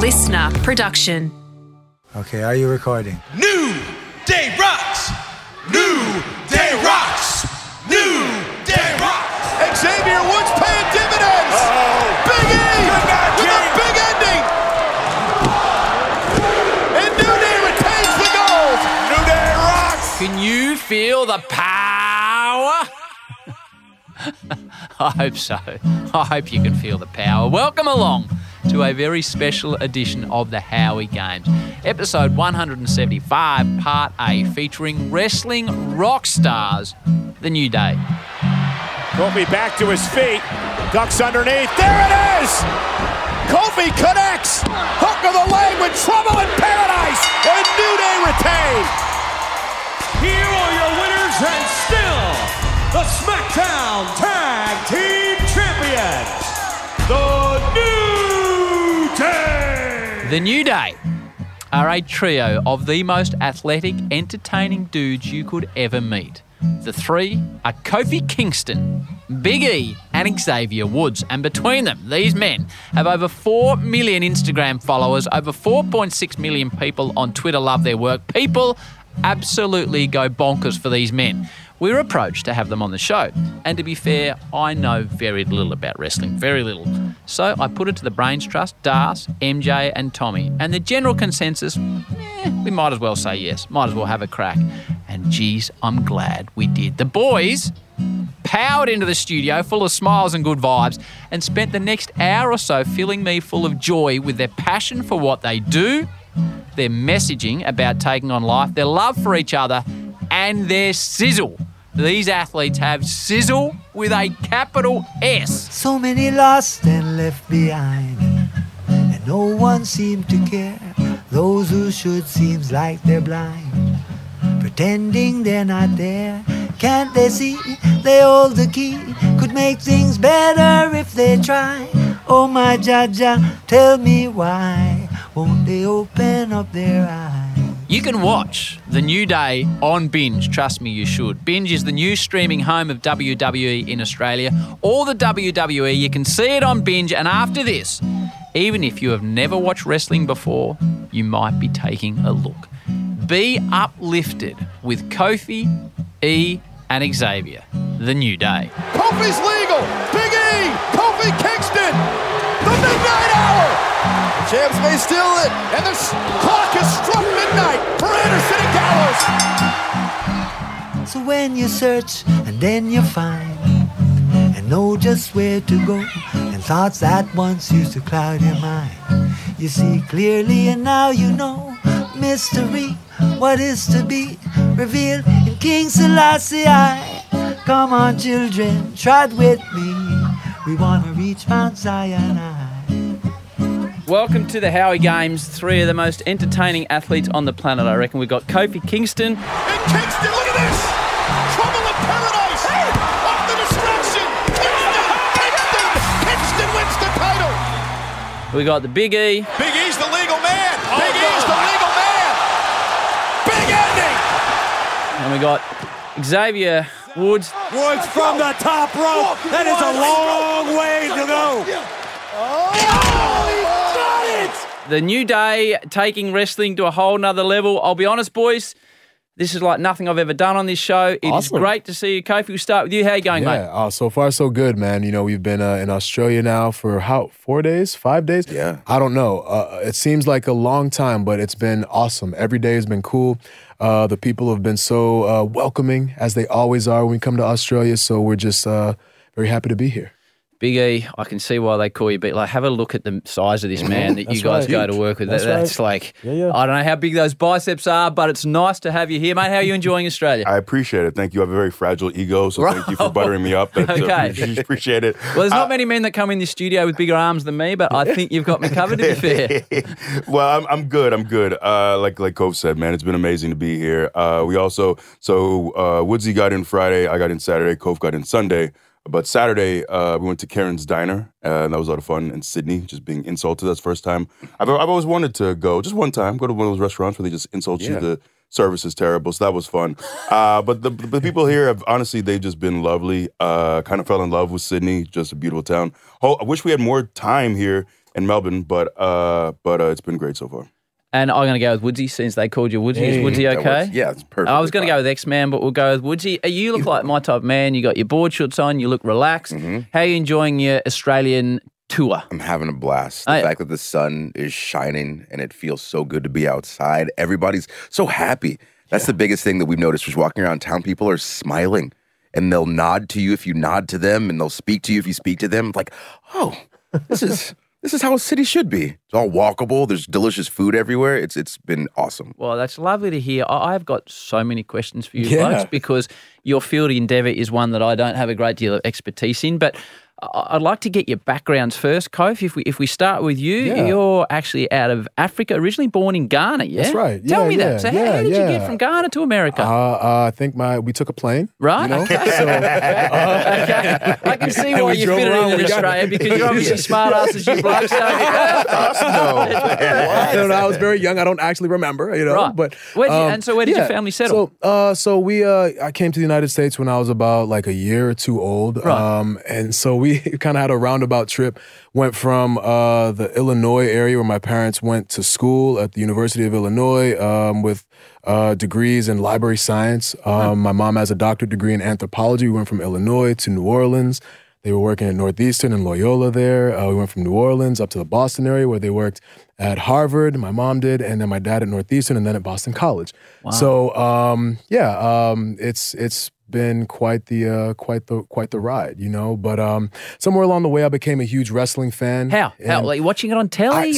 listener production. Okay, are you recording? New Day Rocks! New Day Rocks! New Day Rocks! Xavier Woods paying dividends! Uh-oh. Big E! Good night, with King. A big ending! And New Day retains the gold! New Day Rocks! Can you feel the power? I hope so. I hope you can feel the power. Welcome along to a very special edition of the Howie Games. Episode 175, Part A, featuring wrestling rock stars, The New Day. Kofi back to his feet, ducks underneath, there it is! Kofi connects, hook of the leg with Trouble in Paradise, and New Day retain! Here are your winners and still the SmackDown Tag Team Champions, The New Day! The New Day are a trio of the most athletic, entertaining dudes you could ever meet. The three are Kofi Kingston, Big E and Xavier Woods, and between them, these men have over 4 million Instagram followers, over 4.6 million people on Twitter love their work. People absolutely go bonkers for these men. We were approached to have them on the show, and to be fair, I know very little about wrestling, very little. So I put it to the Brains Trust, Das, MJ and Tommy, and the general consensus, we might as well say yes, might as well have a crack. And geez, I'm glad we did. The boys powered into the studio full of smiles and good vibes and spent the next hour or so filling me full of joy with their passion for what they do, their messaging about taking on life, their love for each other, and their sizzle. These athletes have sizzle with a capital S. So many lost and left behind, and no one seemed to care. Those who should seems like they're blind, pretending they're not there. Can't they see they hold the key? Could make things better if they try. Oh my Jaja, tell me why won't they open up their eyes? You can watch The New Day on Binge. Trust me, you should. Binge is the new streaming home of WWE in Australia. All the WWE, you can see it on Binge. And after this, even if you have never watched wrestling before, you might be taking a look. Be uplifted with Kofi, E, and Xavier, The New Day. Kofi's legal. Big E, Kofi Kingston, The Midnight Hour. Champs may steal it, and the clock has struck midnight for Anderson and Gallows. So when you search, and then you find, and know just where to go, and thoughts that once used to cloud your mind, you see clearly, and now you know, mystery, what is to be revealed in King Selassie I. Come on, children, tread with me, we want to reach Mount Zion. Welcome to the Howie Games, three of the most entertaining athletes on the planet, I reckon. We've got Kofi Kingston. And Kingston, look at this! Trouble in Paradise! Hey! Off the distraction! Kingston! Kingston! Kingston wins the title! We got the Big E. Big E's the legal man! Oh, Big E's the legal man! Big ending! And we got Xavier Woods. Woods from the top rope! That is a long way to go! Oh! The New Day taking wrestling to a whole nother level. I'll be honest, boys, this is like nothing I've ever done on this show. It awesome. Is great to see you, Kofi. We'll start with you. How are you going, mate? Yeah, so far so good, man. You know, we've been in Australia now for how, 4 days, 5 days? Yeah. I don't know. It seems like a long time, but it's been awesome. Every day has been cool. The people have been so welcoming, as they always are when we come to Australia, so we're just very happy to be here. Big E, I can see why they call you Big. Like, have a look at the size of this man that you guys go to work with. That's right. Yeah. I don't know how big those biceps are, but it's nice to have you here, mate. How are you enjoying Australia? I appreciate it. Thank you. I have a very fragile ego, so thank you for buttering me up. Okay. Appreciate it. Well, there's not many men that come in this studio with bigger arms than me, but I think you've got me covered, to be fair. Well, I'm good. I'm good. Like Kofi said, man, it's been amazing to be here. We also Woodsy got in Friday. I got in Saturday. Kofi got in Sunday. But Saturday, we went to Karen's Diner, and that was a lot of fun in Sydney, just being insulted. That's the first time. I've always wanted to go, just one time, go to one of those restaurants where they just insult you. The service is terrible, so that was fun. But the people here, have honestly, they've just been lovely. Kind of fell in love with Sydney, just a beautiful town. I wish we had more time here in Melbourne, but it's been great so far. And I'm going to go with Woodsy since they called you Woodsy. Is Woodsy okay? Yeah, it's perfect. I was going to go with X-Man, but we'll go with Woodsy. You look like my type of man. You got your board shorts on. You look relaxed. Mm-hmm. How are you enjoying your Australian tour? I'm having a blast. The fact that the sun is shining and it feels so good to be outside. Everybody's so happy. That's the biggest thing that we've noticed was walking around town, people are smiling. And they'll nod to you if you nod to them, and they'll speak to you if you speak to them. Like, oh, this is how a city should be. It's all walkable. There's delicious food everywhere. It's been awesome. Well, that's lovely to hear. I've got so many questions for you folks because your field endeavour is one that I don't have a great deal of expertise in. But I'd like to get your backgrounds first, Kofi. If we start with you, you're actually out of Africa, originally born in Ghana, yeah? That's right. Yeah, Tell me that. So how did you get from Ghana to America? I think we took a plane. Right. You know? Okay. So, okay. I can see why you fit it in Australia because you're obviously smart ass as you blokes. No, I was very young. I don't actually remember, you know. Right. But, where did your family settle? So I came to the United States when I was about like a year or two old. Right. And so we kind of had a roundabout trip, went from the Illinois area where my parents went to school at the University of Illinois with degrees in library science. My mom has a doctorate degree in anthropology. We went from Illinois to New Orleans. They were working at Northeastern and Loyola there. We went from New Orleans up to the Boston area where they worked at Harvard, my mom did, and then my dad at Northeastern and then at Boston College. Wow. So, it's been quite the ride, you know. But somewhere along the way, I became a huge wrestling fan. How? Like watching it on telly? I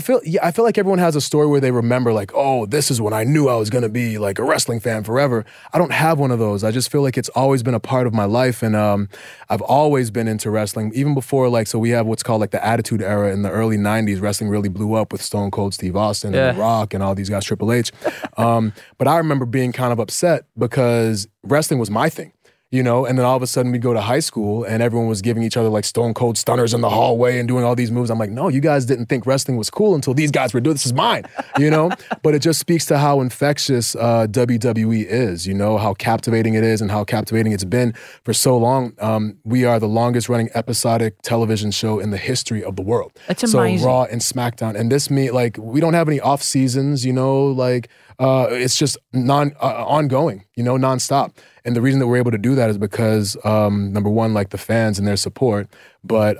feel like everyone has a story where they remember, like, oh, this is when I knew I was going to be like a wrestling fan forever. I don't have one of those. I just feel like it's always been a part of my life, and I've always been into wrestling, even before we have what's called the Attitude Era in the early '90s. Wrestling really blew up with Stone Cold Steve Austin and The Rock and all these guys, Triple H. But I remember being kind of upset because wrestling was my thing, you know, and then all of a sudden we'd go to high school and everyone was giving each other like Stone Cold stunners in the hallway and doing all these moves. I'm like, no, you guys didn't think wrestling was cool until these guys were doing this. Is mine, you know. But it just speaks to how infectious WWE is, you know, how captivating it is and how captivating it's been for so long. We are the longest running episodic television show in the history of the world. That's amazing. So Raw and SmackDown, and this means like we don't have any off seasons, you know, like. It's just ongoing, you know, nonstop. And the reason that we're able to do that is because, number one, like the fans and their support, but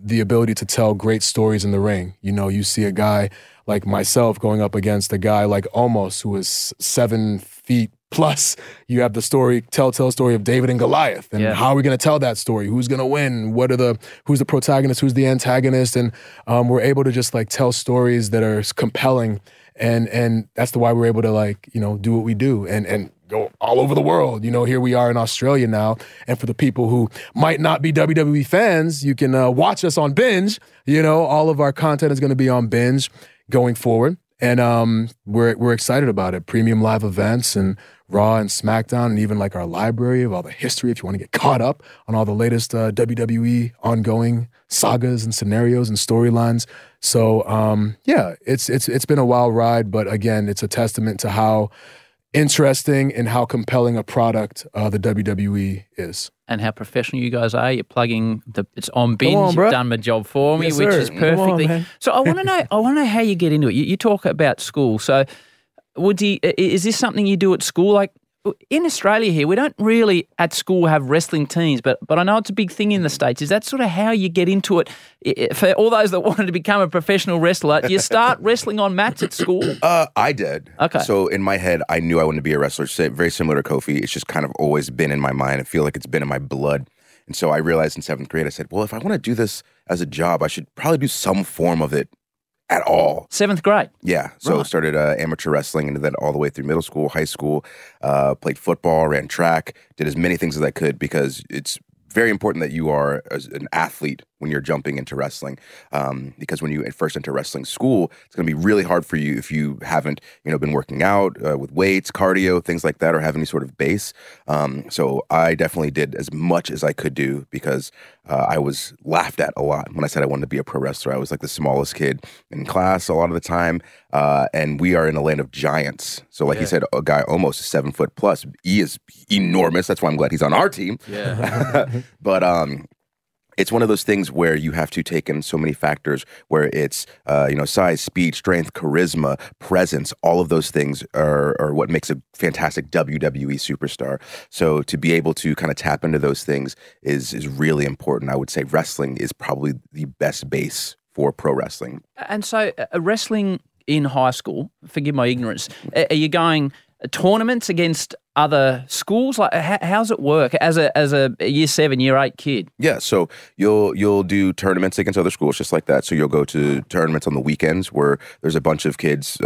the ability to tell great stories in the ring. You know, you see a guy like myself going up against a guy like Almost, who is 7 feet plus. You have the telltale story of David and Goliath, and how are we going to tell that story? Who's going to win? Who's the protagonist? Who's the antagonist? And we're able to just like tell stories that are compelling. And that's why we're able to, like, you know, do what we do and go all over the world. You know, here we are in Australia now. And for the people who might not be WWE fans, you can watch us on Binge. You know, all of our content is going to be on Binge going forward. And we're excited about it. Premium live events and Raw and SmackDown and even like our library of all the history if you want to get caught up on all the latest WWE ongoing sagas and scenarios and storylines. So it's been a wild ride, but again, it's a testament to how interesting and how compelling a product the WWE is. And how professional you guys are. You're plugging it's on Binge. On, you've done my job for me, which is perfectly. So I want to know how you get into it. You talk about school. So Woodsy, is this something you do at school? Like in Australia here, we don't really at school have wrestling teams, but I know it's a big thing in the States. Is that sort of how you get into it? For all those that wanted to become a professional wrestler, you start wrestling on mats at school? I did. Okay. So in my head, I knew I wanted to be a wrestler. Very similar to Kofi. It's just kind of always been in my mind. I feel like it's been in my blood. And so I realized in 7th grade, I said, well, if I want to do this as a job, I should probably do some form of it at all. 7th grade? Yeah. So started amateur wrestling and did that all the way through middle school, high school, played football, ran track, did as many things as I could because it's very important that you are an athlete when you're jumping into wrestling, because when you first enter wrestling school, it's going to be really hard for you if you haven't, you know, been working out with weights, cardio, things like that, or have any sort of base. So I definitely did as much as I could do because I was laughed at a lot. When I said I wanted to be a pro wrestler, I was like the smallest kid in class a lot of the time, and we are in a land of giants. So like he said, a guy Almost is 7 foot plus. He is enormous. That's why I'm glad he's on our team. Yeah. But it's one of those things where you have to take in so many factors, where it's, size, speed, strength, charisma, presence. All of those things are what makes a fantastic WWE superstar. So to be able to kind of tap into those things is really important. I would say wrestling is probably the best base for pro wrestling. And so wrestling in high school, forgive my ignorance, are you going tournaments against other schools? Like, how's it work as a year 7, year 8 kid? Yeah, so you'll do tournaments against other schools just like that. So you'll go to tournaments on the weekends where there's a bunch of kids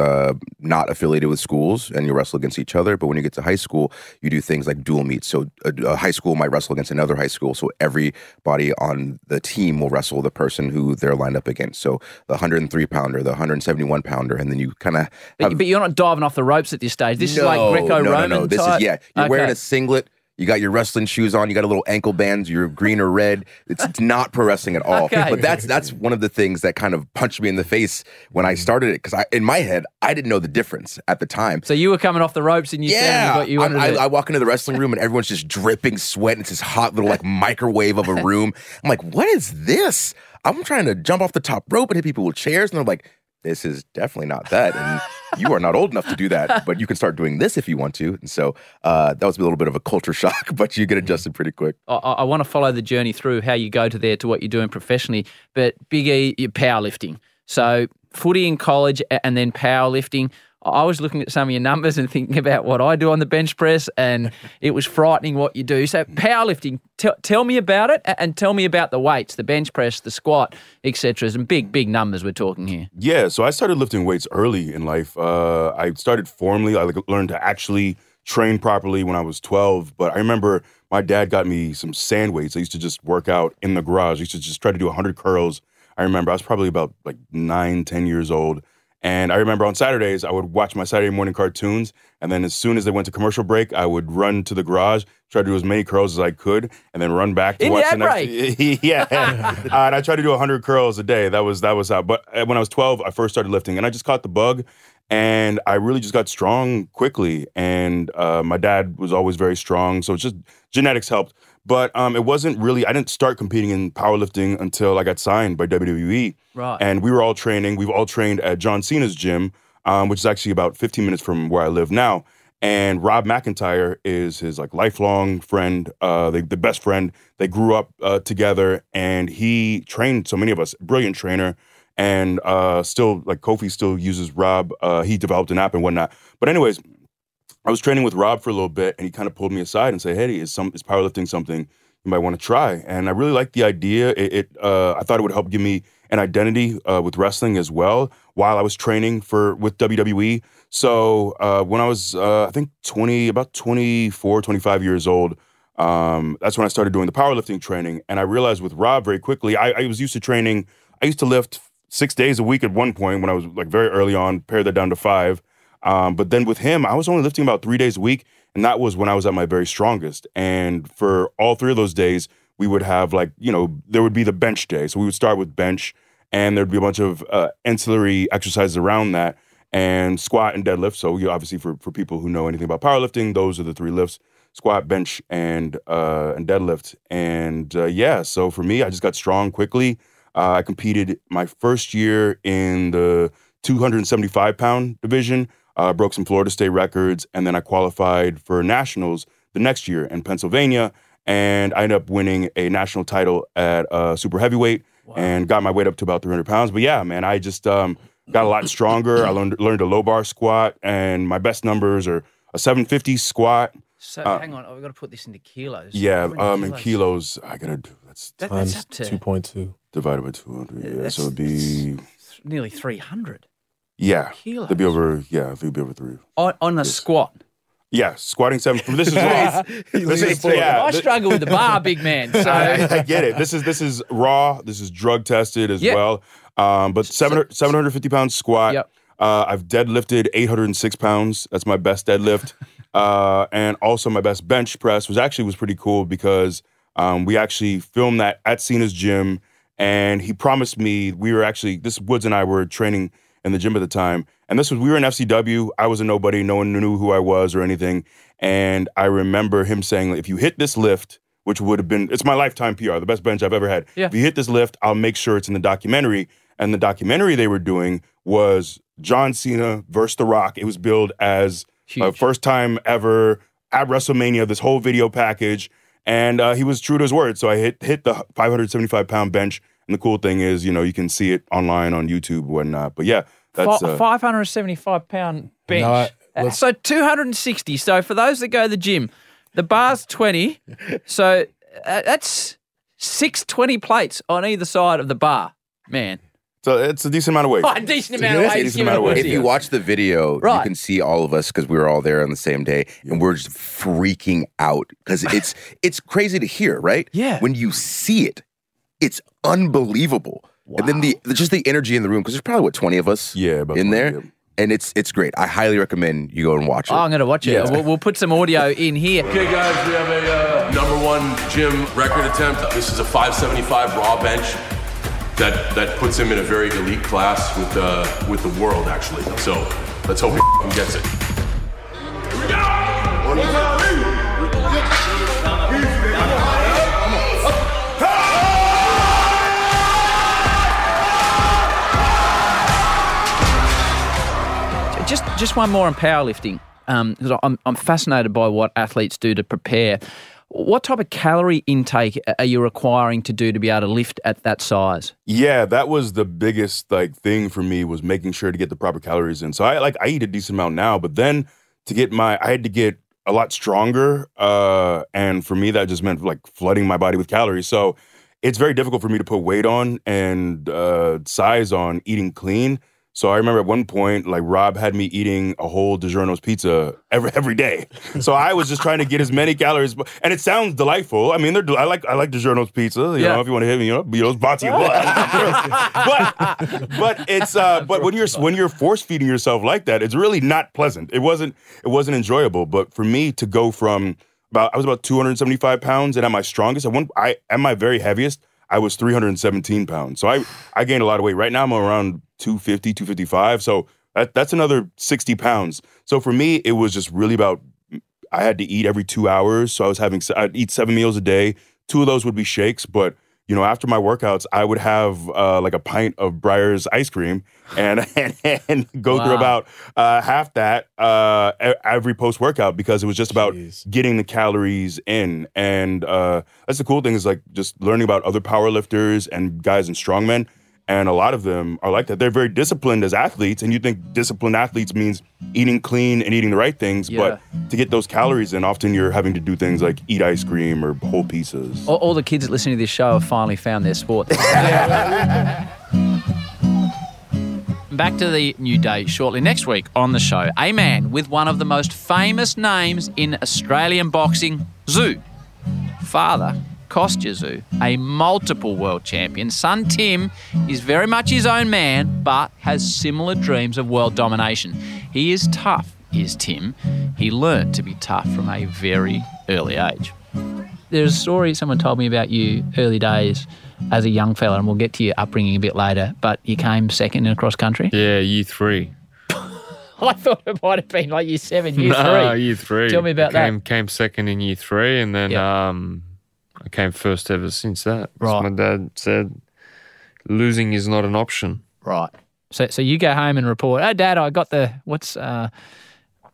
not affiliated with schools, and you wrestle against each other. But when you get to high school, you do things like dual meets. So a high school might wrestle against another high school. So everybody on the team will wrestle the person who they're lined up against. So the 103 pounder, the 171 pounder, and then you kind of. But you're not diving off the ropes at this stage. This is like Greco-Roman. No. This is, yeah, you're wearing a singlet, you got your wrestling shoes on, you got a little ankle bands, you're green or red. It's not pro wrestling at all. Okay. But that's one of the things that kind of punched me in the face when I started it, because in my head, I didn't know the difference at the time. So you were coming off the ropes and you said what you wanted to do. I walk into the wrestling room and everyone's just dripping sweat, and it's this hot little like microwave of a room. I'm like, what is this? I'm trying to jump off the top rope and hit people with chairs, and they're like, this is definitely not that, and you are not old enough to do that, but you can start doing this if you want to. And so that was a little bit of a culture shock, but you get adjusted pretty quick. I want to follow the journey through how you go to there to what you're doing professionally, but Big E, you're powerlifting. So footy in college and then powerlifting. I was looking at some of your numbers and thinking about what I do on the bench press, and it was frightening what you do. So powerlifting, tell me about it, and tell me about the weights, the bench press, the squat, etc. Some big numbers we're talking here. Yeah, so I started lifting weights early in life. I started formally. I learned to actually train properly when I was 12, but I remember my dad got me some sand weights. I used to just work out in the garage. I used to just try to do 100 curls. I remember I was probably about 9, 10 years old. And I remember on Saturdays, I would watch my Saturday morning cartoons, and then as soon as they went to commercial break, I would run to the garage, try to do as many curls as I could, and then run back to watch the next. Yeah. And I tried to do 100 curls a day. That was how. But when I was 12, I first started lifting, and I just caught the bug, and I really just got strong quickly. And my dad was always very strong, so it's just genetics helped. But it wasn't really, I didn't start competing in powerlifting until I got signed by WWE. Right. And we were all training. We've all trained at John Cena's gym, which is actually about 15 minutes from where I live now. And Rob MacIntyre is his lifelong friend, the best friend. They grew up together, and he trained so many of us. Brilliant trainer. And still, Kofi still uses Rob. He developed an app and whatnot. But anyways, I was training with Rob for a little bit, and he kind of pulled me aside and said, hey, is powerlifting something you might want to try? And I really liked the idea. I thought it would help give me an identity with wrestling as well while I was training with WWE. So when I was, I think, 24, 25 years old, that's when I started doing the powerlifting training. And I realized with Rob very quickly, I was used to training. I used to lift 6 days a week at one point when I was very early on, pared that down to 5. But then with him, I was only lifting about 3 days a week, and that was when I was at my very strongest. And for all 3 of those days, we would have there would be the bench day. So we would start with bench, and there'd be a bunch of ancillary exercises around that, and squat and deadlift. So obviously for people who know anything about powerlifting, those are the 3 lifts: squat, bench, and deadlift. And so for me, I just got strong quickly. I competed my first year in the 275-pound division. Broke some Florida State records, and then I qualified for nationals the next year in Pennsylvania, and I ended up winning a national title at super heavyweight. Wow. And got my weight up to about 300 pounds. But yeah, man, I just got a lot stronger. I learned a low bar squat, and my best numbers are a 750 squat. So hang on, we've got to put this into kilos. Yeah, in kilos, I got to do times 2.2 divided by 200. Yeah, so it'd be nearly 300. Yeah, they'd be over. Yeah, they'd be over 3 on a squat. Yeah, squatting 7. This is raw. I struggle with the bar, big man. So I get it. This is raw. This is drug tested as well. But 750 pounds squat. Yep. I've deadlifted 806 pounds. That's my best deadlift. And also my best bench press was pretty cool because we actually filmed that at Cena's gym, and he promised me Woods and I were training in the gym at the time. And we were in FCW. I was a nobody. No one knew who I was or anything. And I remember him saying, if you hit this lift, which would have been, it's my lifetime PR, the best bench I've ever had. Yeah. If you hit this lift, I'll make sure it's in the documentary. And the documentary they were doing was John Cena versus The Rock. It was billed as a first time ever at WrestleMania, this whole video package. And he was true to his word. So I hit the 575-pound bench. And the cool thing is, you know, you can see it online on YouTube and whatnot. But yeah, that's... 575-pound bench. No, so 260. So for those that go to the gym, the bar's 20. So that's 620 plates on either side of the bar. Man. So it's a decent amount of weight. Oh, a decent amount of weight. If you watch the video, you can see all of us because we were all there on the same day, and we're just freaking out because it's crazy to hear, right? Yeah. When you see it, it's unbelievable. Wow. And then the energy in the room because there's probably 20 of us in there, and it's great. I highly recommend you go and watch it. Oh, I'm going to watch it. Yeah. We'll put some audio in here. Okay, guys, we have a #1 gym record attempt. This is a 575 raw bench. That puts him in a very elite class with the world, actually. So let's hope he gets it. Here we go! Just one more on powerlifting. Because I'm fascinated by what athletes do to prepare. What type of calorie intake are you requiring to be able to lift at that size? Yeah, that was the biggest thing for me was making sure to get the proper calories in. So I eat a decent amount now, but then I had to get a lot stronger, and for me that just meant flooding my body with calories. So it's very difficult for me to put weight on and size on eating clean. So I remember at one point, Rob had me eating a whole DiGiorno's pizza every day. So I was just trying to get as many calories. And it sounds delightful. I mean, I like DiGiorno's pizza. You know, if you want to hit me, it's bocce. but it's but when you're force feeding yourself like that, it's really not pleasant. It wasn't enjoyable. But for me to go from I was about 275 pounds, and at my strongest, at my very heaviest, I was 317 pounds. So I gained a lot of weight. Right now I'm around 250, 255. So that's another 60 pounds. So for me, it was just really about, I had to eat every 2 hours. So I'd eat 7 meals a day. 2 of those would be shakes. But, you know, after my workouts, I would have a pint of Breyer's ice cream and go through about half that every post-workout because it was just about getting the calories in. And that's the cool thing is just learning about other powerlifters and guys and strongmen. And a lot of them are like that. They're very disciplined as athletes. And you think disciplined athletes means eating clean and eating the right things. Yeah. But to get those calories in, often you're having to do things like eat ice cream or whole pizzas. All the kids that listen to this show have finally found their sport. Back to the New Day shortly. Next week on the show, a man with one of the most famous names in Australian boxing, Tszyu. Father, Kostya Tszyu, a multiple world champion. Son Tim is very much his own man, but has similar dreams of world domination. He is tough, is Tim. He learned to be tough from a very early age. There's a story someone told me about you early days as a young fella, and we'll get to your upbringing a bit later, but you came second in a cross country? Yeah, year 3. I thought it might have been like year 7, year 3. No, year 3. Tell me about that. Came second in year 3 and then... Yep. I came first ever since that. Right. My dad said, losing is not an option. Right. So you go home and report, oh, Dad, I got the, what's,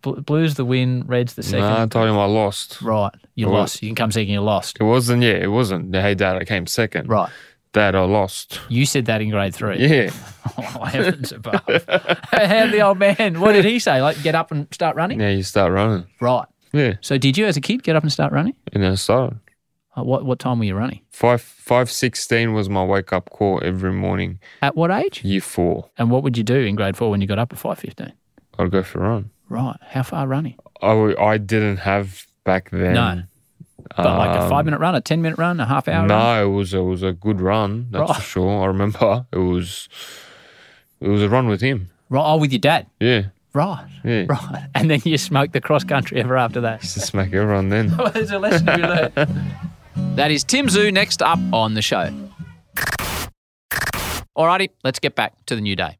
blue's the win, red's the second. No, I told him I lost. Right. You lost. You can come second, you lost. It wasn't. Hey, Dad, I came second. Right. Dad, I lost. You said that in grade 3. Yeah. Oh, heavens above. How the old man, what did he say? Get up and start running? Yeah, you start running. Right. Yeah. So did you as a kid get up and start running? And I started. What time were you running? 5:16 was my wake-up call every morning. At what age? Year 4. And what would you do in grade 4 when you got up at 5:15? I'd go for a run. Right. How far running? I didn't have back then. No. But a 5-minute run, a 10-minute run, a half-hour run? No, it was a good run, that's for sure. I remember it was a run with him. Right. Oh, with your dad? Yeah. Right, yeah. Right. And then you smoked the cross-country ever after that? Used to smack everyone then. Well, there's a lesson you learned. That is Tim Tszyu next up on the show. Alrighty, let's get back to the New Day.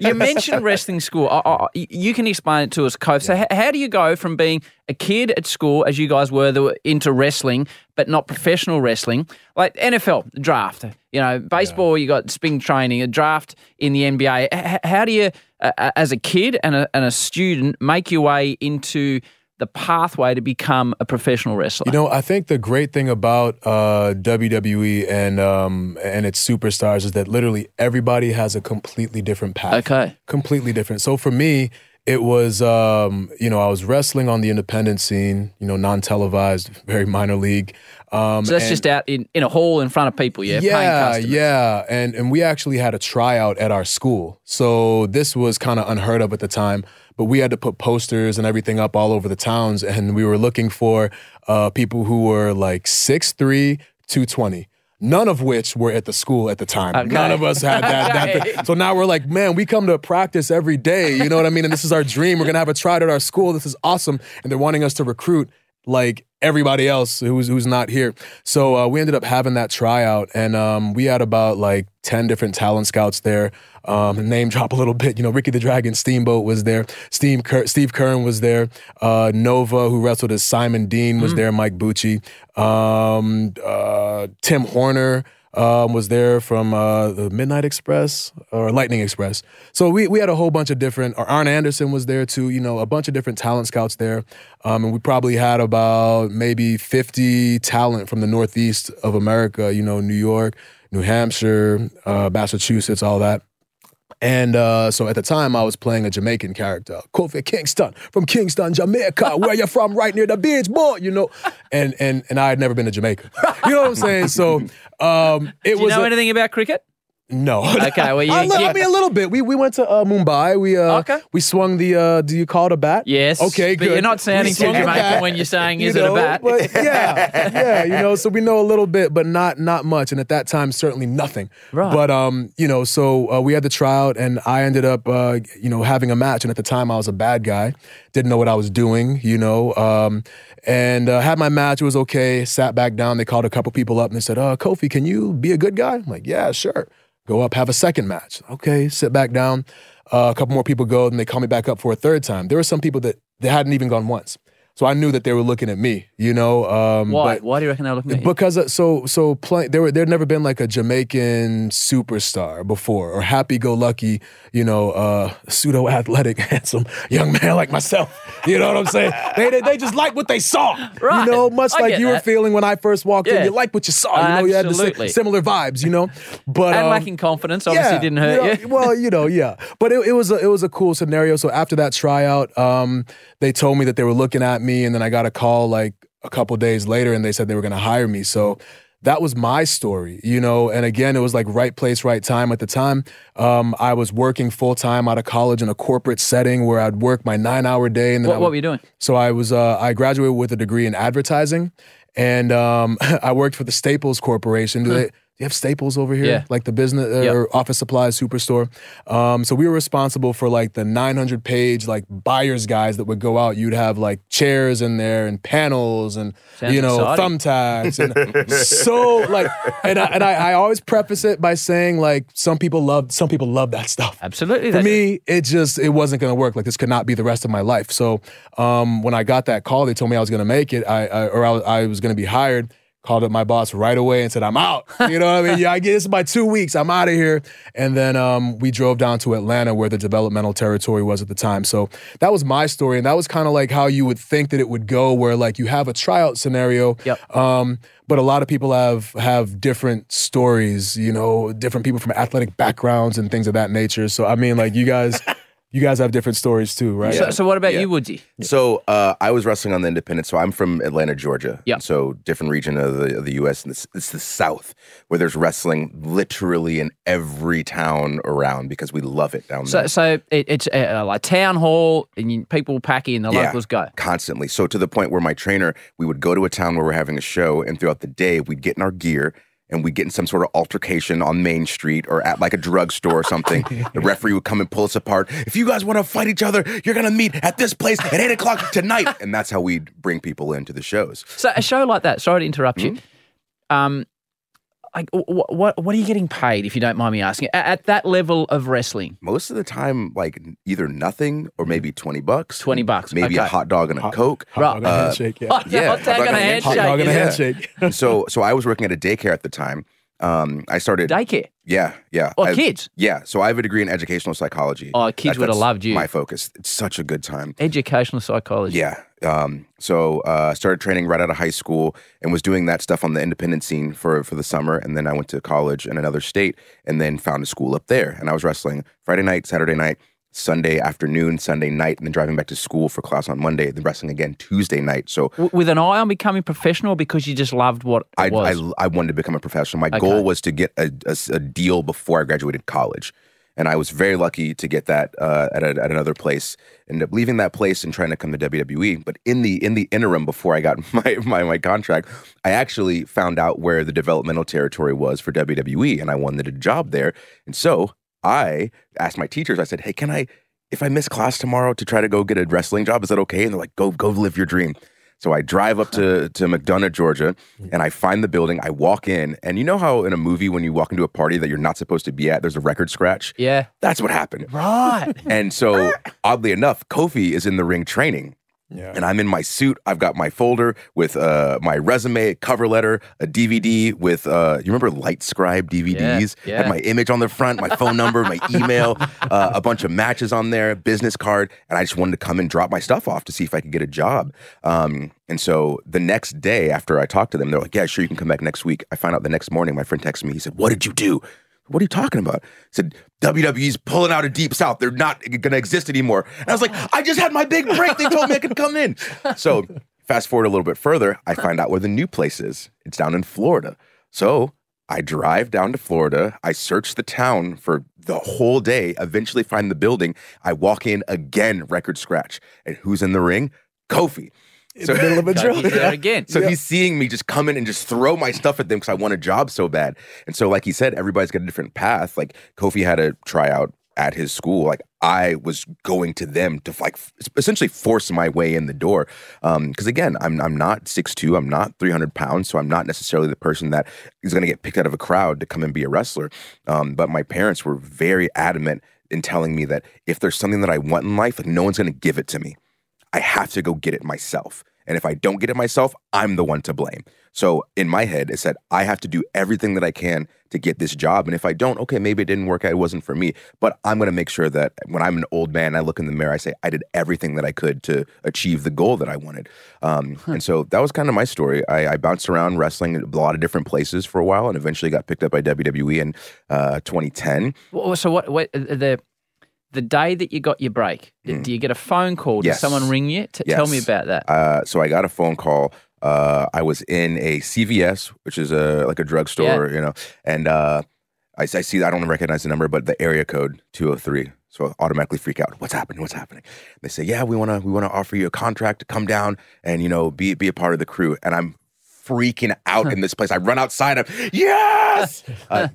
You mentioned wrestling school. You can explain it to us, Kofi. So how do you go from being a kid at school, as you guys were, that were into wrestling, but not professional wrestling, like NFL draft, you know, baseball, you got spring training, a draft in the NBA. How do you, as a kid and a student, make your way into the pathway to become a professional wrestler? You know, I think the great thing about WWE and its superstars is that literally everybody has a completely different path. Okay. Completely different. So for me, it was, you know, I was wrestling on the independent scene, you know, non-televised, very minor league. So that's just out in a hall in front of people, paying customers. Yeah, and we actually had a tryout at our school. So this was kind of unheard of at the time, but we had to put posters and everything up all over the towns, and we were looking for people who were like 6'3", 220. None of which were at the school at the time. Okay. None of us had that. So now we're like, man, we come to practice every day. You know what I mean? And this is our dream. We're going to have a tryout at our school. This is awesome. And they're wanting us to recruit like everybody else who's not here. So we ended up having that tryout. And we had about like 10 different talent scouts there. Name drop a little bit. You know, Ricky the Dragon Steamboat was there. Steve Kern was there. Nova, who wrestled as Simon Dean, was there. Mike Bucci. Tim Horner was there from the Midnight Express or Lightning Express. So we had a whole bunch of different, or Arn Anderson was there too, you know, a bunch of different talent scouts there. And we probably had about maybe 50 talent from the Northeast of America, you know, New York, New Hampshire, Massachusetts, all that. And so at the time, I was playing a Jamaican character, Kofi Kingston, from Kingston, Jamaica, where you from, right near the beach, boy, you know. And I had never been to Jamaica. You know what I'm saying? So it was... Do you know anything about cricket? No. Okay, well, I mean, a little bit. We went to Mumbai. We swung the, do you call it a bat? Yes. Okay, but good. You're not sounding too Jamaican when you're saying, is it a bat? But yeah, you know, so we know a little bit, but not much. And at that time, certainly nothing. Right. But, you know, so we had the tryout and I ended up, you know, having a match. And at the time, I was a bad guy. Didn't know what I was doing, you know. And had my match. It was okay. Sat back down. They called a couple people up and they said, Kofi, can you be a good guy? I'm like, yeah, sure. Go up, have a second match. Okay, sit back down. A couple more people go, and they call me back up for a third time. There were some people that they hadn't even gone once. So I knew that they were looking at me, you know. Why? Why do you reckon they were looking at you? Because there'd never been like a Jamaican superstar before, or happy-go-lucky, you know, pseudo-athletic, handsome young man like myself. You know what I'm saying? They just liked what they saw. Right. You know, much like you were feeling when I first walked in. You liked what you saw. You know, you had the similar vibes, you know. But and lacking confidence obviously didn't hurt you. Well, you know, yeah. But it was a cool scenario. So after that tryout, they told me that they were looking at me, and then I got a call like a couple days later and they said they were going to hire me. So that was my story, you know. And again, it was like right place, right time. At the time, I was working full time out of college in a corporate setting where I'd work my 9-hour day. And then what were you doing? So I was I graduated with a degree in advertising, and I worked for the Staples Corporation. Do you have Staples over here? Yeah. Like the business or office supplies superstore. So we were responsible for like the 900-page like buyer's guys that would go out. You'd have like chairs in there and panels and you know thumbtacks and so like. And I always preface it by saying like some people love that stuff. Absolutely. For me, it wasn't going to work. Like this could not be the rest of my life. So when I got that call, they told me I was going to make it. I was going to be hired. Called up my boss right away and said, I'm out. You know what I mean? Yeah, this is by 2 weeks. I'm out of here. And then we drove down to Atlanta where the developmental territory was at the time. So that was my story. And that was kind of like how you would think that it would go where like you have a tryout scenario. Yep. But a lot of people have different stories, you know, different people from athletic backgrounds and things of that nature. So, I mean, like you guys have different stories too, right? Yeah. So what about you, Woodsy? So I was wrestling on the independent. So I'm from Atlanta, Georgia. Yeah. So different region of the U.S. And it's the South where there's wrestling literally in every town around because we love it down there. So it's like town hall and people pack in, the locals go. Constantly. So to the point where my trainer, we would go to a town where we're having a show and throughout the day we'd get in our gear and we'd get in some sort of altercation on Main Street or at like a drugstore or something. The referee would come and pull us apart. If you guys want to fight each other, you're going to meet at this place at 8 o'clock tonight. And that's how we'd bring people into the shows. So a show like that, sorry to interrupt you. like, what are you getting paid, if you don't mind me asking, at that level of wrestling? Most of the time, like, either nothing or maybe $20. $20. Maybe a hot dog and a Coke. Hot dog and a handshake, yeah. Hot dog and a handshake. So I was working at a daycare at the time. I started... Daycare? Yeah, yeah. Oh, kids? Yeah, so I have a degree in educational psychology. Oh, kids would have loved you. My focus. It's such a good time. Educational psychology. Yeah. So I started training right out of high school and was doing that stuff on the independent scene for the summer. And then I went to college in another state and then found a school up there. And I was wrestling Friday night, Saturday night, Sunday afternoon, Sunday night, and then driving back to school for class on Monday, then wrestling again Tuesday night. So with an eye on becoming professional, because you just loved what it was? I wanted to become a professional. My goal was to get a deal before I graduated college. And I was very lucky to get that at another place. Ended up leaving that place and trying to come to WWE. But in the interim, before I got my contract, I actually found out where the developmental territory was for WWE, and I wanted a job there. And so I asked my teachers, I said, hey, can I, if I miss class tomorrow to try to go get a wrestling job, is that okay? And they're like, go live your dream. So I drive up to McDonough, Georgia, and I find the building. I walk in, and you know how in a movie when you walk into a party that you're not supposed to be at, there's a record scratch? Yeah. That's what happened. Right. And so, oddly enough, Kofi is in the ring training. Yeah. And I'm in my suit. I've got my folder with my resume, a cover letter, a DVD with, you remember LightScribe DVDs? Yeah. Had my image on the front, my phone number, my email, a bunch of matches on there, business card. And I just wanted to come and drop my stuff off to see if I could get a job. And so the next day after I talked to them, they're like, yeah, sure, you can come back next week. I find out the next morning, my friend texted me. He said, what did you do? What are you talking about? I said, WWE's pulling out of Deep South. They're not going to exist anymore. And I was like, I just had my big break. They told me I could come in. So fast forward a little bit further, I find out where the new place is. It's down in Florida. So I drive down to Florida. I search the town for the whole day, eventually find the building. I walk in again, record scratch. And who's in the ring? Kofi. So, in the middle of a drill. He's seeing me just come in and just throw my stuff at them because I want a job so bad. And so, like he said, everybody's got a different path. Like, Kofi had a tryout at his school. Like, I was going to them to, like, essentially force my way in the door. Because, again, I'm not 6'2", I'm not 300 pounds, so I'm not necessarily the person that is going to get picked out of a crowd to come and be a wrestler. But my parents were very adamant in telling me that if there's something that I want in life, like, no one's going to give it to me. I have to go get it myself. And if I don't get it myself, I'm the one to blame. So in my head, it said, I have to do everything that I can to get this job. And if I don't, okay, maybe it didn't work out. It wasn't for me. But I'm going to make sure that when I'm an old man, I look in the mirror, I say, I did everything that I could to achieve the goal that I wanted. And so that was kind of my story. I bounced around wrestling at a lot of different places for a while and eventually got picked up by WWE in 2010. So what the day that you got your break, do you get a phone call? Yes. Did someone ring you? Tell me about that. So I got a phone call. I was in a CVS, which is like a drugstore, you know, and I see that I don't recognize the number, but the area code 203. So I automatically freak out. What's happening? What's happening? And they say, yeah, we wanna offer you a contract to come down and, you know, be a part of the crew. And I'm freaking out in this place. I run outside. Yes!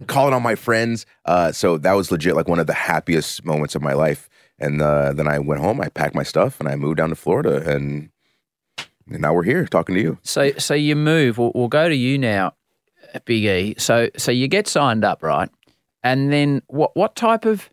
Calling on my friends. So that was legit like one of the happiest moments of my life. And then I went home, I packed my stuff, and I moved down to Florida. And now we're here talking to you. So you move. We'll go to you now, Big E. So you get signed up, right? And then what type of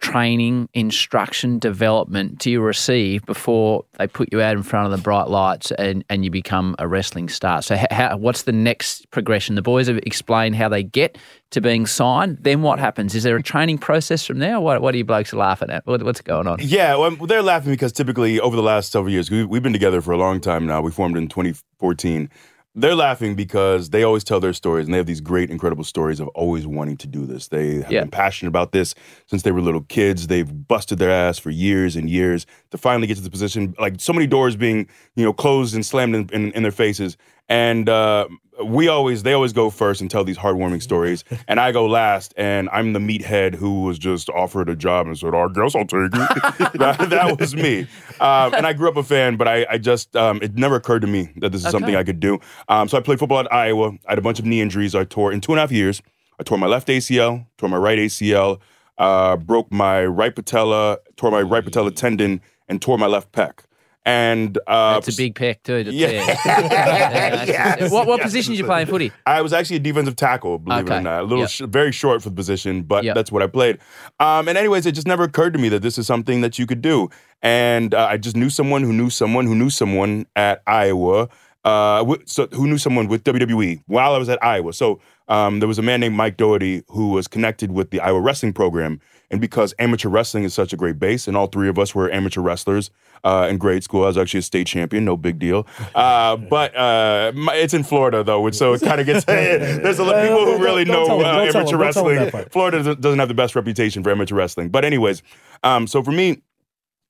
training, instruction, development do you receive before they put you out in front of the bright lights and you become a wrestling star? So what's the next progression? The boys have explained how they get to being signed. Then what happens? Is there a training process from there? What are you blokes laughing at? What's going on? Yeah, well, they're laughing because typically over the last several years, we've been together for a long time now. We formed in 2014. They're laughing because they always tell their stories, and they have these great, incredible stories of always wanting to do this. They have been passionate about this since they were little kids. They've busted their ass for years and years to finally get to the position, like so many doors being, you know, closed and slammed in their faces. And they always go first and tell these heartwarming stories, and I go last, and I'm the meathead who was just offered a job and said, I guess I'll take it. That was me. And I grew up a fan, but I just, it never occurred to me that this is something I could do. So I played football at Iowa. I had a bunch of knee injuries. I tore, in 2.5 years, I tore my left ACL, tore my right ACL, broke my right patella, tore my right patella tendon, and tore my left pec. And that's a big pick too. Yeah. What position did you play in footy? I was actually a defensive tackle, believe it or not. A little very short for the position, but that's what I played. And anyways, it just never occurred to me that this is something that you could do. And I just knew someone who knew someone who knew someone at Iowa, who knew someone with WWE while I was at Iowa. So there was a man named Mike Doherty who was connected with the Iowa wrestling program. And because amateur wrestling is such a great base, and all three of us were amateur wrestlers in grade school. I was actually a state champion, no big deal. It's in Florida, though, which, so it kind of gets... There's a lot of people who really know amateur wrestling. Florida doesn't have the best reputation for amateur wrestling. But anyways, so for me,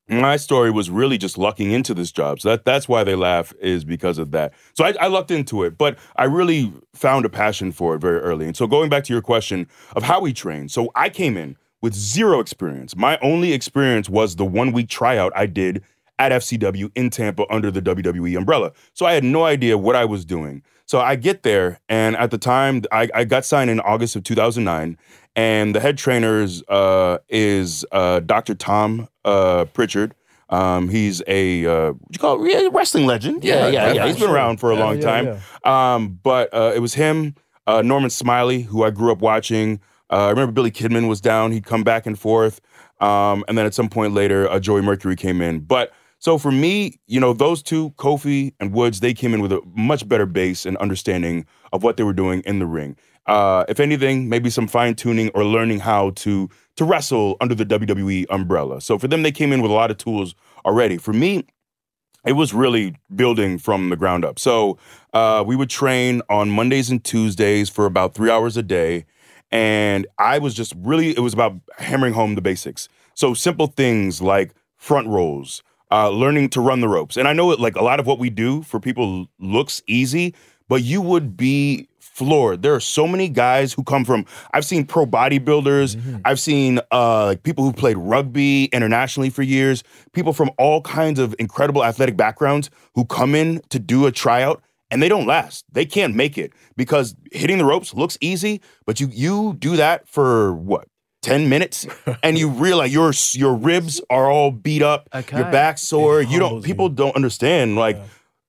my story was really just lucking into this job. So that's why they laugh, is because of that. So I lucked into it, but I really found a passion for it very early. And so going back to your question of how we trained. So I came in with zero experience. My only experience was the one-week tryout I did at FCW in Tampa under the WWE umbrella. So I had no idea what I was doing. So I get there, and at the time, I got signed in August of 2009, and the head trainer is Dr. Tom Pritchard. He's a what you call it, wrestling legend. Yeah. He's been around for a long time. Yeah. But it was him, Norman Smiley, who I grew up watching. I remember Billy Kidman was down. He'd come back and forth. And then at some point later, Joey Mercury came in. But so for me, you know, those two, Kofi and Woods, they came in with a much better base and understanding of what they were doing in the ring. If anything, maybe some fine-tuning or learning how to wrestle under the WWE umbrella. So for them, they came in with a lot of tools already. For me, it was really building from the ground up. So we would train on Mondays and Tuesdays for about 3 hours a day. And I was just really, it was about hammering home the basics. So simple things like front rolls, learning to run the ropes. And I know it, like a lot of what we do for people looks easy, but you would be floored. There are so many guys who come from, I've seen pro bodybuilders. Mm-hmm. I've seen like people who played rugby internationally for years, people from all kinds of incredible athletic backgrounds who come in to do a tryout. And they don't last. They can't make it because hitting the ropes looks easy, but you do that for what, 10 minutes? And you realize your ribs are all beat up, your back's sore. People don't understand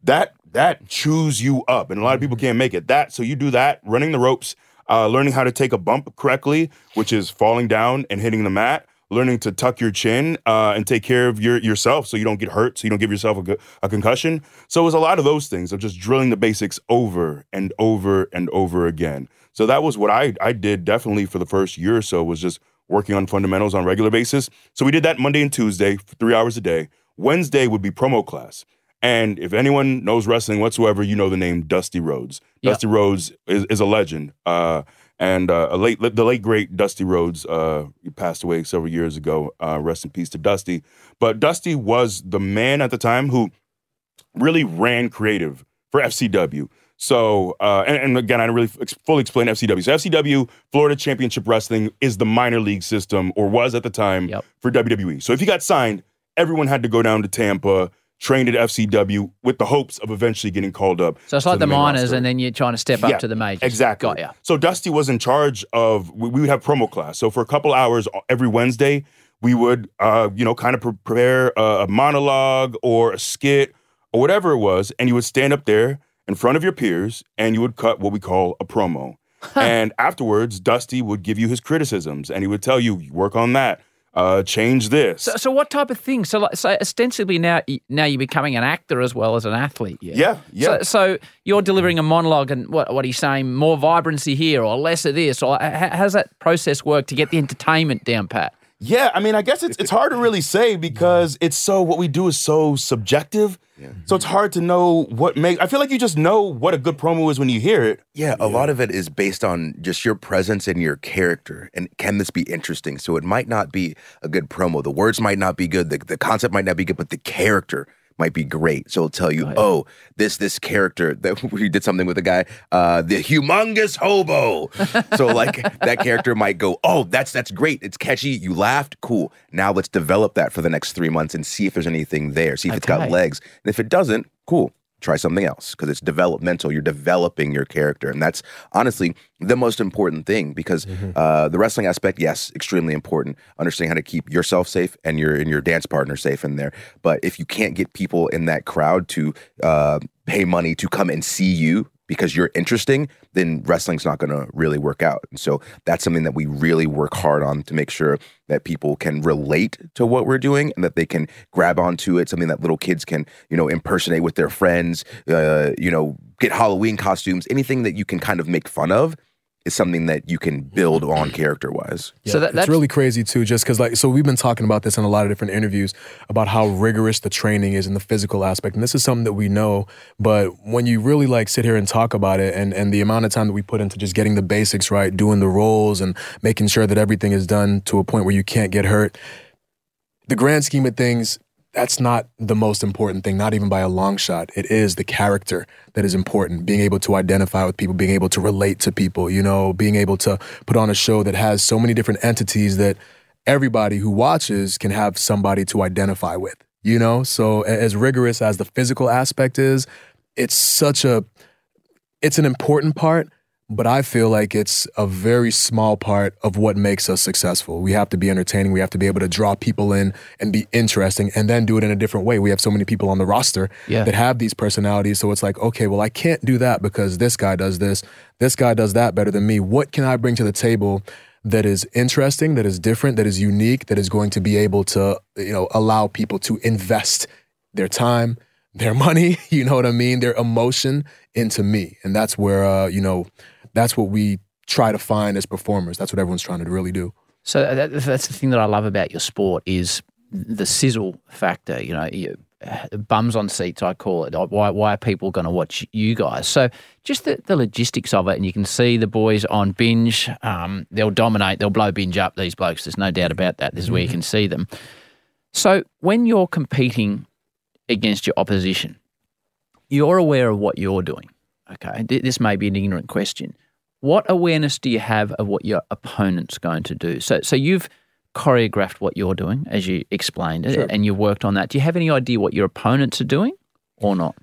that chews you up, and a lot of people can't make it. So you do that, running the ropes, learning how to take a bump correctly, which is falling down and hitting the mat. Learning to tuck your chin and take care of yourself so you don't get hurt, so you don't give yourself a concussion. So it was a lot of those things of just drilling the basics over and over and over again. So that was what I did definitely for the first year or so, was just working on fundamentals on a regular basis. So we did that Monday and Tuesday, 3 hours a day. Wednesday would be promo class. And if anyone knows wrestling whatsoever, you know the name Dusty Rhodes. Yeah. Dusty Rhodes is a legend. And the late, great Dusty Rhodes, he passed away several years ago. Rest in peace to Dusty. But Dusty was the man at the time who really ran creative for FCW. So, and again, I don't really fully explain FCW. So FCW, Florida Championship Wrestling, is the minor league system, or was at the time, for WWE. So if you got signed, everyone had to go down to Tampa, trained at FCW with the hopes of eventually getting called up. So it's like the minors roster, and then you're trying to step up to the majors. Exactly. Got ya. So Dusty was in charge of, we would have promo class. So for a couple hours every Wednesday, we would, kind of prepare a monologue or a skit or whatever it was. And you would stand up there in front of your peers and you would cut what we call a promo. And afterwards, Dusty would give you his criticisms and he would tell you, work on that. Change this. So what type of thing? So ostensibly now you're becoming an actor as well as an athlete. Yeah. So you're delivering a monologue, and what are you saying? More vibrancy here, or less of this, or how's that process work to get the entertainment down pat? Yeah, I mean, I guess it's hard to really say because it's so, what we do is so subjective. Yeah. So it's hard to know what makes... I feel like you just know what a good promo is when you hear it. Yeah, a lot of it is based on just your presence and your character. And can this be interesting? So it might not be a good promo. The words might not be good. The concept might not be good, but the character might be great. So it'll tell you, this character, that we did something with a guy, the humongous hobo. So that character might go, that's great. It's catchy. You laughed. Cool. Now let's develop that for the next 3 months and see if there's anything there. See if it's got legs. And if it doesn't, cool. try something else, because it's developmental. You're developing your character, and that's honestly the most important thing, because the wrestling aspect, yes, extremely important, understanding how to keep yourself safe and your dance partner safe in there. But if you can't get people in that crowd to pay money to come and see you because you're interesting, then wrestling's not gonna really work out. And so that's something that we really work hard on, to make sure that people can relate to what we're doing and that they can grab onto it, something that little kids can, you know, impersonate with their friends, you know, get Halloween costumes, anything that you can kind of make fun of is something that you can build on character-wise. Yeah, so that's really crazy too, just because like, so we've been talking about this in a lot of different interviews about how rigorous the training is in the physical aspect. And this is something that we know, but when you really like sit here and talk about it, and the amount of time that we put into just getting the basics right, doing the rolls and making sure that everything is done to a point where you can't get hurt, the grand scheme of things, that's not the most important thing, not even by a long shot. It is the character that is important, being able to identify with people, being able to relate to people, you know, being able to put on a show that has so many different entities that everybody who watches can have somebody to identify with, you know? So as rigorous as the physical aspect is, it's such a, it's an important part, but I feel like it's a very small part of what makes us successful. We have to be entertaining. We have to be able to draw people in and be interesting, and then do it in a different way. We have so many people on the roster that have these personalities. So it's like, okay, well, I can't do that because this guy does this. This guy does that better than me. What can I bring to the table that is interesting, that is different, that is unique, that is going to be able to, you know, allow people to invest their time, their money, you know what I mean, their emotion into me. And that's where, you know, that's what we try to find as performers. That's what everyone's trying to really do. So that's the thing that I love about your sport, is the sizzle factor, you know, bums on seats, I call it. Why are people going to watch you guys? So just the logistics of it, and you can see the boys on Binge, they'll dominate, they'll blow Binge up, these blokes. There's no doubt about that. This is where you can see them. So when you're competing against your opposition, you're aware of what you're doing. Okay, this may be an ignorant question. What awareness do you have of what your opponent's going to do? So you've choreographed what you're doing, as you explained it, and you worked on that. Do you have any idea what your opponents are doing or not?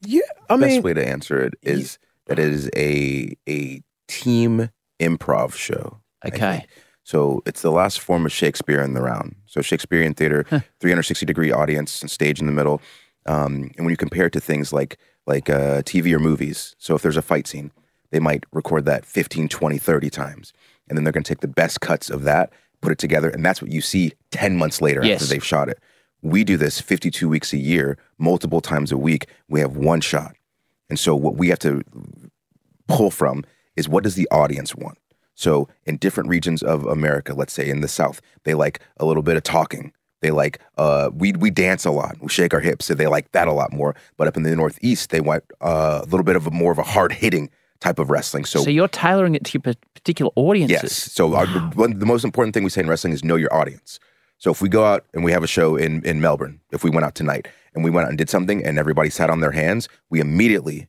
Yeah, I mean, the best way to answer it is that it is a team improv show. Okay. So it's the last form of Shakespeare in the round. So Shakespearean theater, 360-degree audience and stage in the middle. And when you compare it to things like TV or movies, so if there's a fight scene, they might record that 15, 20, 30 times. And then they're going to take the best cuts of that, put it together, and that's what you see 10 months later after they've shot it. We do this 52 weeks a year, multiple times a week. We have one shot. And so what we have to pull from is, what does the audience want? So in different regions of America, let's say in the South, they like a little bit of talking. They like, we dance a lot, we shake our hips, so they like that a lot more. But up in the Northeast, they want a little bit of a more of a hard-hitting type of wrestling. So you're tailoring it to your particular audiences. Yes, so the most important thing we say in wrestling is know your audience. So if we go out and we have a show in Melbourne, if we went out tonight and we went out and did something and everybody sat on their hands, we immediately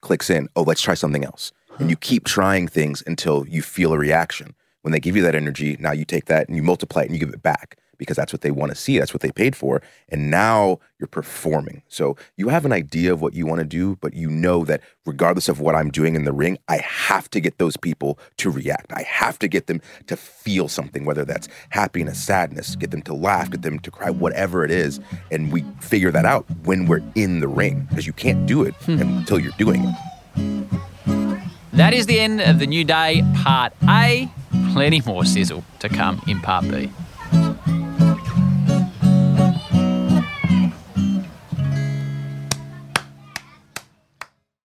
clicks in, oh, let's try something else. And you keep trying things until you feel a reaction. When they give you that energy, now you take that and you multiply it and you give it back, because that's what they want to see, that's what they paid for, and now you're performing. So you have an idea of what you want to do, but you know that regardless of what I'm doing in the ring, I have to get those people to react. I have to get them to feel something, whether that's happiness, sadness, get them to laugh, get them to cry, whatever it is, and we figure that out when we're in the ring, because you can't do it until you're doing it. That is the end of The New Day Part A. Plenty more sizzle to come in Part B.